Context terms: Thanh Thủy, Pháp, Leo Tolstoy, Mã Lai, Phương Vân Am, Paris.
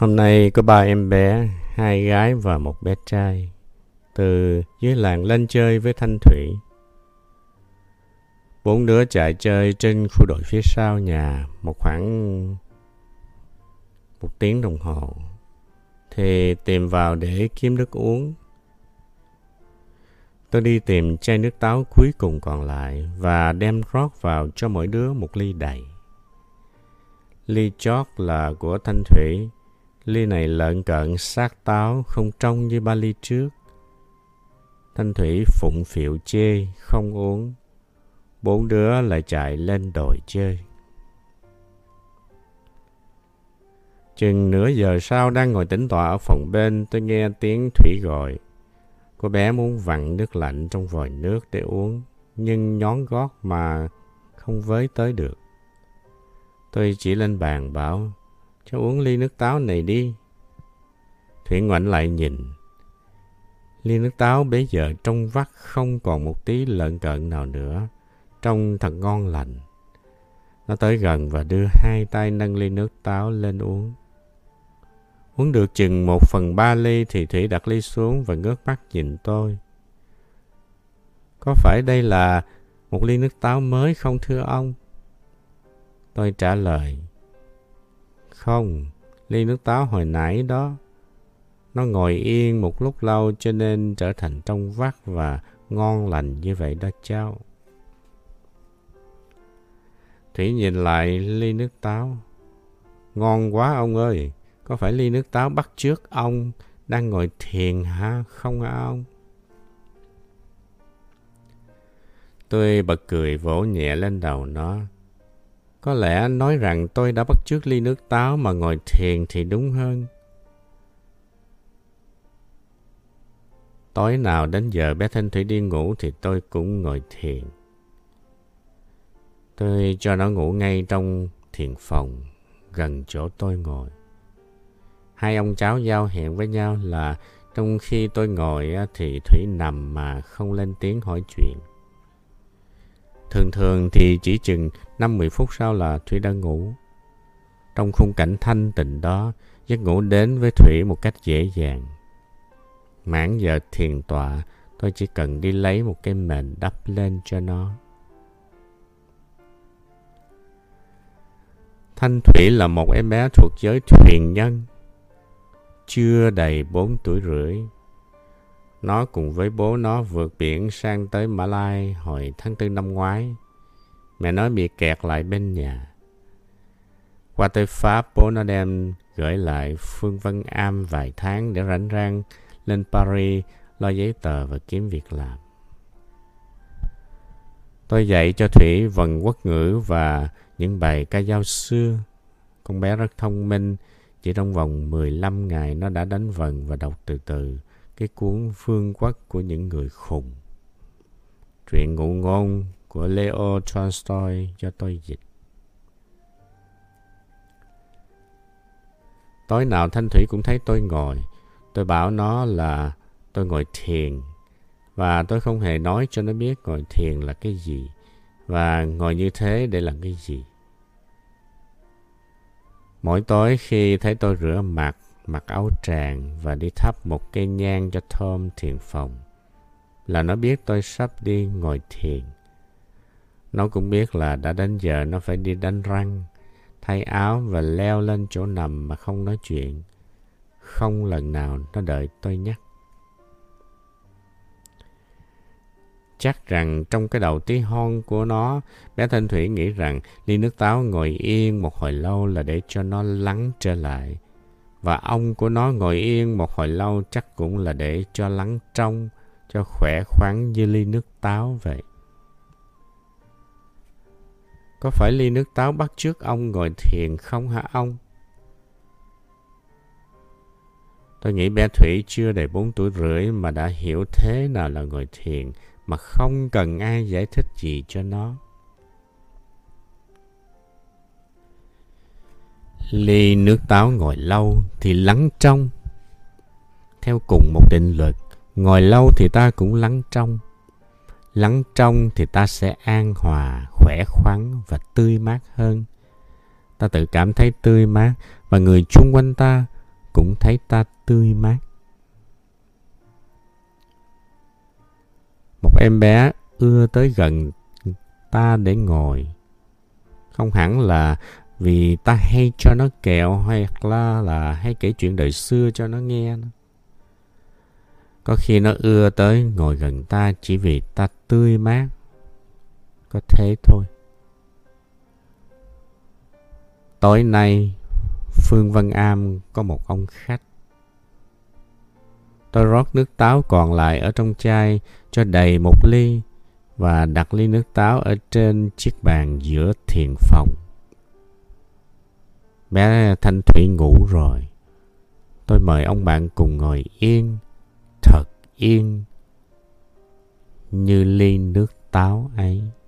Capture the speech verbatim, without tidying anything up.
Hôm nay có ba em bé, hai gái và một bé trai, từ dưới làng lên chơi với Thanh Thủy. Bốn đứa chạy chơi trên khu đồi phía sau nhà một khoảng một tiếng đồng hồ, thì tìm vào để kiếm nước uống. Tôi đi tìm chai nước táo cuối cùng còn lại và đem rót vào cho mỗi đứa một ly đầy. Ly chót là của Thanh Thủy, ly này lợn cợn sát táo, không trong như ba ly trước. Thanh Thủy phụng phịu chê, không uống. Bốn đứa lại chạy lên đồi chơi. Chừng nửa giờ sau, đang ngồi tĩnh tọa ở phòng bên, tôi nghe tiếng Thủy gọi. Cô bé muốn vặn nước lạnh trong vòi nước để uống, nhưng nhón gót mà không với tới được. Tôi chỉ lên bàn bảo, cho uống ly nước táo này đi. Thủy ngoảnh lại nhìn. Ly nước táo bấy giờ trong vắt, không còn một tí lợn cợn nào nữa. Trông thật ngon lành. Nó tới gần và đưa hai tay nâng ly nước táo lên uống. Uống được chừng một phần ba ly thì Thủy đặt ly xuống và ngước mắt nhìn tôi. Có phải đây là một ly nước táo mới không thưa ông? Tôi trả lời. Không, ly nước táo hồi nãy đó. Nó ngồi yên một lúc lâu cho nên trở thành trong vắt và ngon lành như vậy đó cháu. Thủy nhìn lại ly nước táo. Ngon quá ông ơi, có phải ly nước táo bắt chước ông đang ngồi thiền ha không hả ông? Tôi bật cười vỗ nhẹ lên đầu nó. Có lẽ nói rằng tôi đã bắt chước ly nước táo mà ngồi thiền thì đúng hơn. Tối nào đến giờ bé Thanh Thủy đi ngủ thì tôi cũng ngồi thiền. Tôi cho nó ngủ ngay trong thiền phòng gần chỗ tôi ngồi. Hai ông cháu giao hẹn với nhau là trong khi tôi ngồi thì Thủy nằm mà không lên tiếng hỏi chuyện. Thường thường thì chỉ chừng năm mười phút sau là Thủy đã ngủ. Trong khung cảnh thanh tịnh đó, giấc ngủ đến với Thủy một cách dễ dàng. Mãn giờ thiền tọa, tôi chỉ cần đi lấy một cái mền đắp lên cho nó. Thanh Thủy là một em bé thuộc giới thuyền nhân, chưa đầy bốn tuổi rưỡi. Nó cùng với bố nó vượt biển sang tới Mã Lai hồi tháng tư năm ngoái. Mẹ nó bị kẹt lại bên nhà. Qua tới Pháp, bố nó đem gửi lại Phương Vân Am vài tháng để rảnh rang lên Paris lo giấy tờ và kiếm việc làm. Tôi dạy cho Thủy vần quốc ngữ và những bài ca dao xưa. Con bé rất thông minh. Chỉ trong vòng mười lăm ngày nó đã đánh vần và đọc từ từ cái cuốn Phương Quốc của những người khùng. Truyện ngụ ngôn của Leo Tolstoy cho tôi dịch. Tối nào Thanh Thủy cũng thấy tôi ngồi. Tôi bảo nó là tôi ngồi thiền. Và tôi không hề nói cho nó biết ngồi thiền là cái gì. Và ngồi như thế để làm cái gì. Mỗi tối khi thấy tôi rửa mặt, mặc áo tràng và đi thắp một cây nhang cho thơm thiền phòng, là nó biết tôi sắp đi ngồi thiền. Nó cũng biết là đã đến giờ nó phải đi đánh răng, thay áo và leo lên chỗ nằm mà không nói chuyện. Không lần nào nó đợi tôi nhắc. Chắc rằng trong cái đầu tí hon của nó, bé Thanh Thủy nghĩ rằng ly nước táo ngồi yên một hồi lâu là để cho nó lắng trở lại. Và ông của nó ngồi yên một hồi lâu chắc cũng là để cho lắng trong, cho khỏe khoắn như ly nước táo vậy. Có phải ly nước táo bắt chước ông ngồi thiền không hả ông? Tôi nghĩ bé Thủy chưa đầy bốn tuổi rưỡi mà đã hiểu thế nào là ngồi thiền, mà không cần ai giải thích gì cho nó. Ly nước táo ngồi lâu thì lắng trong. Theo cùng một định luật, ngồi lâu thì ta cũng lắng trong. Lắng trong thì ta sẽ an hòa, khỏe khoắn và tươi mát hơn. Ta tự cảm thấy tươi mát và người chung quanh ta cũng thấy ta tươi mát. Một em bé ưa tới gần ta để ngồi. Không hẳn là vì ta hay cho nó kẹo hoặc là, là hay kể chuyện đời xưa cho nó nghe. Có khi nó ưa tới ngồi gần ta chỉ vì ta tươi mát. Có thế thôi. Tối nay, Phương Vân Am có một ông khách. Tôi rót nước táo còn lại ở trong chai cho đầy một ly và đặt ly nước táo ở trên chiếc bàn giữa thiền phòng. Bé Thanh Thủy ngủ rồi. Tôi mời ông bạn cùng ngồi yên, thật yên, như ly nước táo ấy.